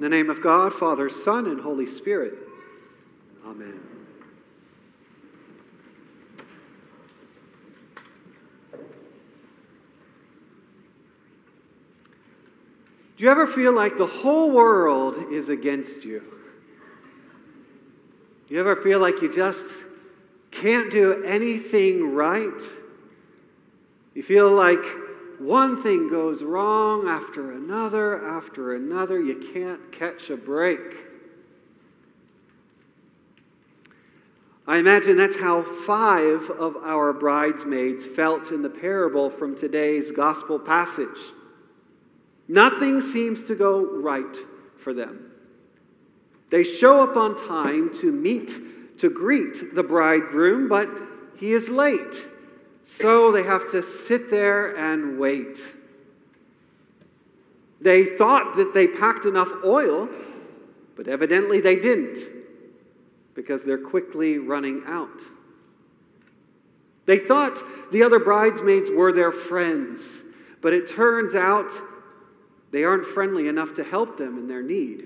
In the name of God, Father, Son, and Holy Spirit. Amen. Do you ever feel like the whole world is against you? Do you ever feel like you just can't do anything right? You feel like one thing goes wrong after another, You can't catch a break. I imagine that's how 5 of our bridesmaids felt in the parable from today's gospel passage. Nothing seems to go right for them. They show up on time to greet the bridegroom, but he is late, so they have to sit there and wait. They thought that they packed enough oil, but evidently they didn't, because they're quickly running out. They thought the other bridesmaids were their friends, but it turns out they aren't friendly enough to help them in their need.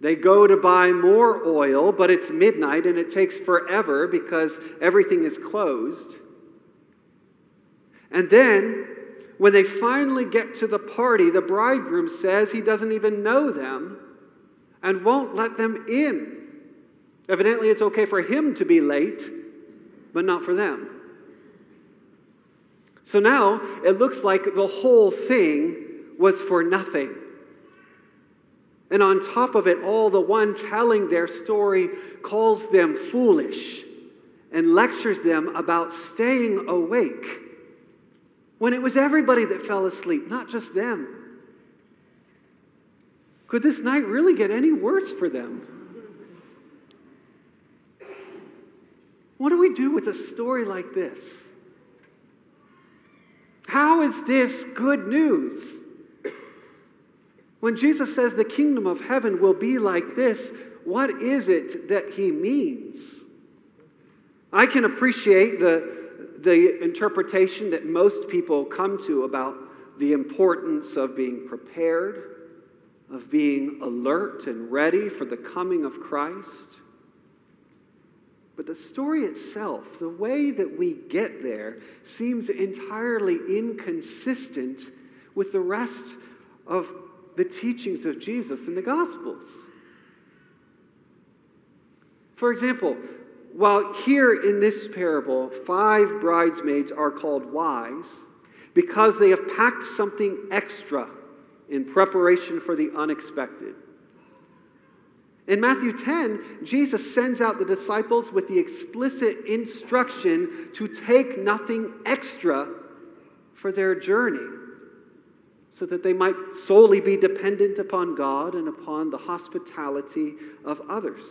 They go to buy more oil, but it's midnight and it takes forever because everything is closed. And then, when they finally get to the party, the bridegroom says he doesn't even know them and won't let them in. Evidently, it's okay for him to be late, but not for them. So now, it looks like the whole thing was for nothing. And on top of it all, the one telling their story calls them foolish and lectures them about staying awake when it was everybody that fell asleep, not just them. Could this night really get any worse for them? What do we do with a story like this? How is this good news? When Jesus says the kingdom of heaven will be like this, what is it that he means? I can appreciate the interpretation that most people come to about the importance of being prepared, of being alert and ready for the coming of Christ. But the story itself, the way that we get there, seems entirely inconsistent with the rest of the teachings of Jesus in the Gospels. For example, while here in this parable, 5 bridesmaids are called wise because they have packed something extra in preparation for the unexpected. In Matthew 10, Jesus sends out the disciples with the explicit instruction to take nothing extra for their journey, so that they might solely be dependent upon God and upon the hospitality of others.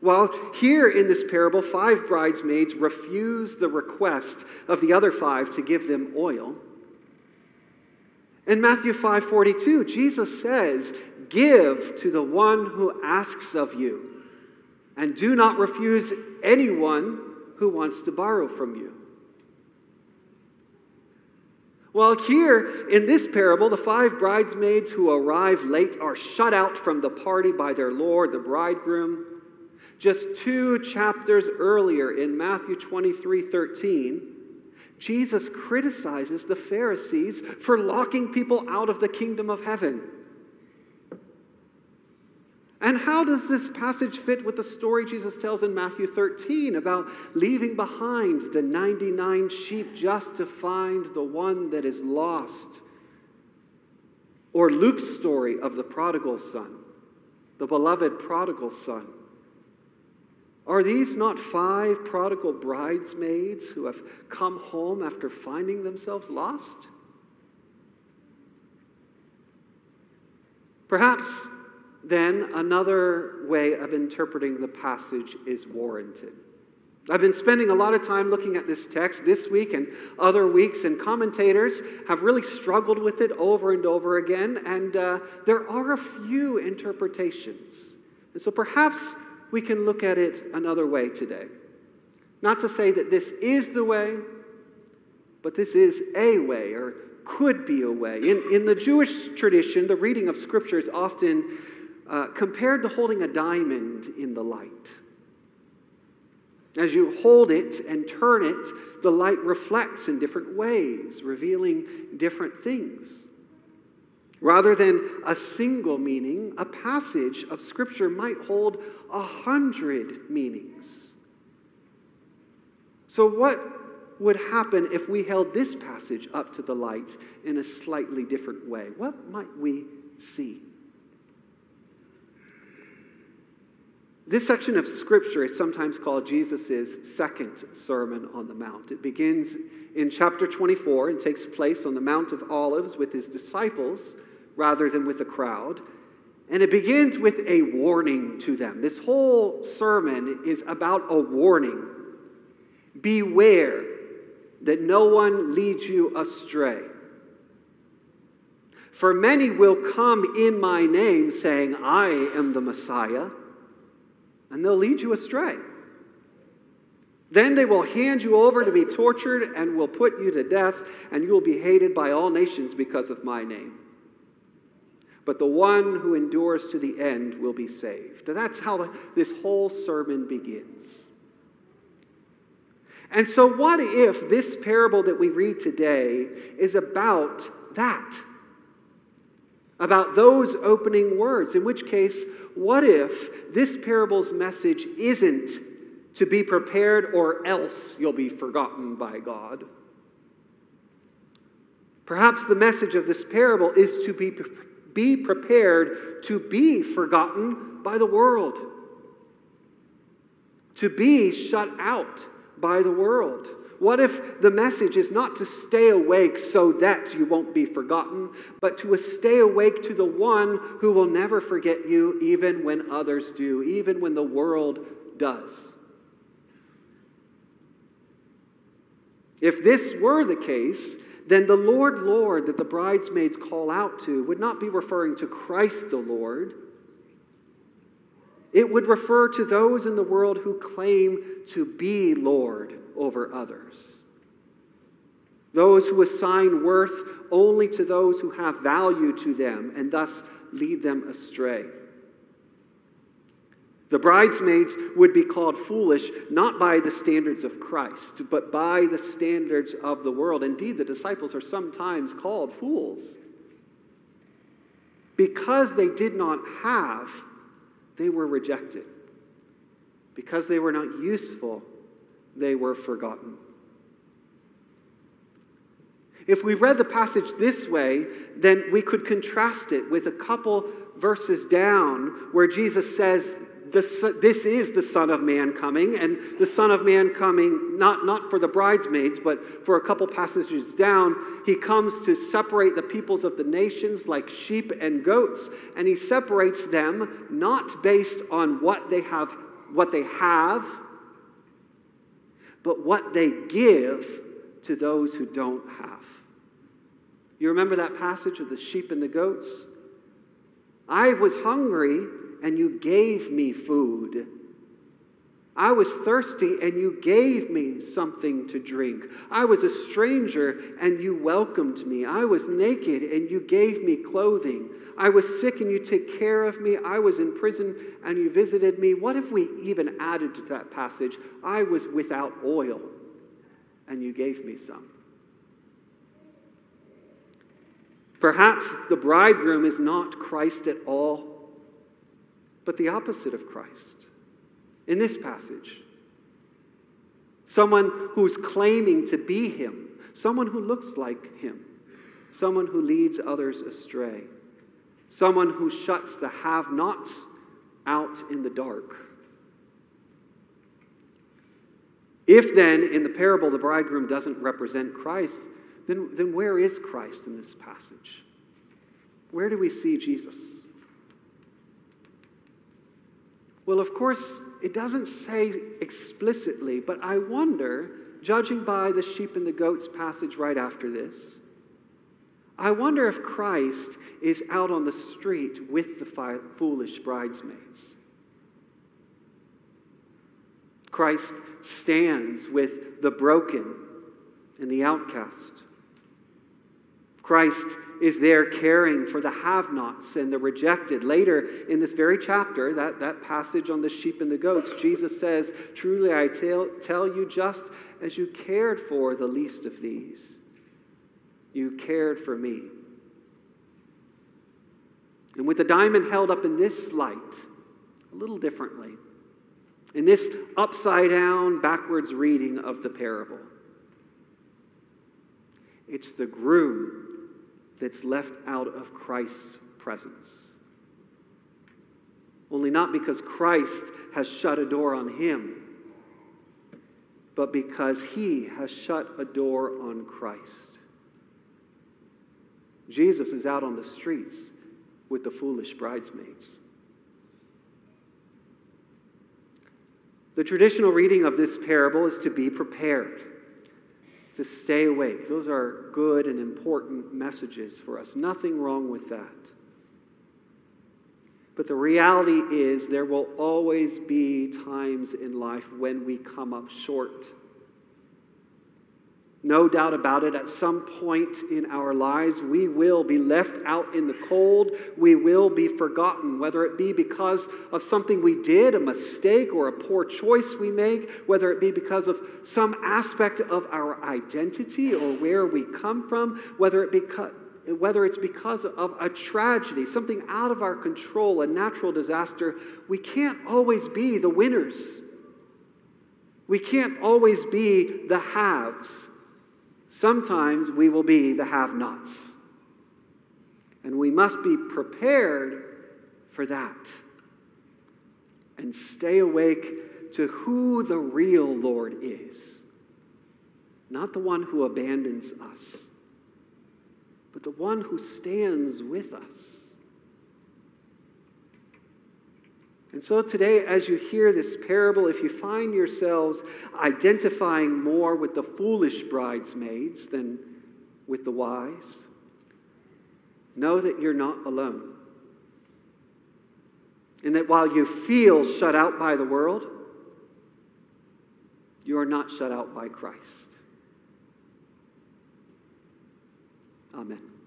While here in this parable, 5 bridesmaids refuse the request of the other 5 to give them oil, in Matthew 5:42, Jesus says, "Give to the one who asks of you, and do not refuse anyone who wants to borrow from you." While here in this parable, the 5 bridesmaids who arrive late are shut out from the party by their Lord, the bridegroom. Just 2 chapters earlier in Matthew 23:13, Jesus criticizes the Pharisees for locking people out of the kingdom of heaven. And how does this passage fit with the story Jesus tells in Matthew 13 about leaving behind the 99 sheep just to find the one that is lost? Or Luke's story of the prodigal son, the beloved prodigal son. Are these not 5 prodigal bridesmaids who have come home after finding themselves lost? Perhaps, then, another way of interpreting the passage is warranted. I've been spending a lot of time looking at this text this week and other weeks, and commentators have really struggled with it over and over again, and there are a few interpretations. And so perhaps we can look at it another way today. Not to say that this is the way, but this is a way, or could be a way. In the Jewish tradition, the reading of Scripture is often compared to holding a diamond in the light. As you hold it and turn it, the light reflects in different ways, revealing different things. Rather than a single meaning, a passage of Scripture might hold 100 meanings. So what would happen if we held this passage up to the light in a slightly different way? What might we see? This section of Scripture is sometimes called Jesus' second Sermon on the Mount. It begins in chapter 24 and takes place on the Mount of Olives with his disciples rather than with a crowd. And it begins with a warning to them. This whole sermon is about a warning. Beware that no one leads you astray. For many will come in my name saying, I am the Messiah. And they'll lead you astray. Then they will hand you over to be tortured and will put you to death, and you will be hated by all nations because of my name. But the one who endures to the end will be saved. And that's how this whole sermon begins. And so what if this parable that we read today is about that? About those opening words, in which case, what if this parable's message isn't to be prepared or else you'll be forgotten by God? Perhaps the message of this parable is to be prepared to be forgotten by the world, to be shut out by the world. What if the message is not to stay awake so that you won't be forgotten, but to stay awake to the one who will never forget you, even when others do, even when the world does? If this were the case, then the Lord, Lord that the bridesmaids call out to would not be referring to Christ the Lord. It would refer to those in the world who claim to be Lord over others. Those who assign worth only to those who have value to them and thus lead them astray. The bridesmaids would be called foolish not by the standards of Christ, but by the standards of the world. Indeed, the disciples are sometimes called fools because they did not have. They were rejected. Because they were not useful, they were forgotten. If we read the passage this way, then we could contrast it with a couple verses down where Jesus says, this is the Son of Man coming, and the Son of Man coming not for the bridesmaids, but for a couple passages down, he comes to separate the peoples of the nations like sheep and goats, and he separates them not based on what they have, but what they give to those who don't have. You remember that passage of the sheep and the goats? I was hungry, and you gave me food. I was thirsty, and you gave me something to drink. I was a stranger, and you welcomed me. I was naked, and you gave me clothing. I was sick, and you took care of me. I was in prison, and you visited me. What if we even added to that passage, I was without oil, and you gave me some? Perhaps the bridegroom is not Christ at all, but the opposite of Christ. In this passage, someone who's claiming to be him, someone who looks like him, someone who leads others astray, someone who shuts the have-nots out in the dark. If then, in the parable, the bridegroom doesn't represent Christ, then where is Christ in this passage? Where do we see Jesus? Well, of course, it doesn't say explicitly, but I wonder, judging by the sheep and the goats passage right after this, I wonder if Christ is out on the street with the foolish bridesmaids. Christ stands with the broken and the outcast. Christ is there caring for the have-nots and the rejected. Later in this very chapter, that passage on the sheep and the goats, Jesus says, "Truly I tell you, just as you cared for the least of these, you cared for me." And with the diamond held up in this light, a little differently, in this upside-down, backwards reading of the parable, it's the groom that's left out of Christ's presence. Only not because Christ has shut a door on him, but because he has shut a door on Christ. Jesus is out on the streets with the foolish bridesmaids. The traditional reading of this parable is to be prepared, to stay awake. Those are good and important messages for us. Nothing wrong with that. But the reality is there will always be times in life when we come up short. No doubt about it, at some point in our lives, we will be left out in the cold. We will be forgotten, whether it be because of something we did, a mistake or a poor choice we make, whether it be because of some aspect of our identity or where we come from, whether it's because of a tragedy, something out of our control, a natural disaster. We can't always be the winners. We can't always be the haves. Sometimes we will be the have-nots. And we must be prepared for that. And stay awake to who the real Lord is. Not the one who abandons us, but the one who stands with us. And so today, as you hear this parable, if you find yourselves identifying more with the foolish bridesmaids than with the wise, know that you're not alone. And that while you feel shut out by the world, you are not shut out by Christ. Amen.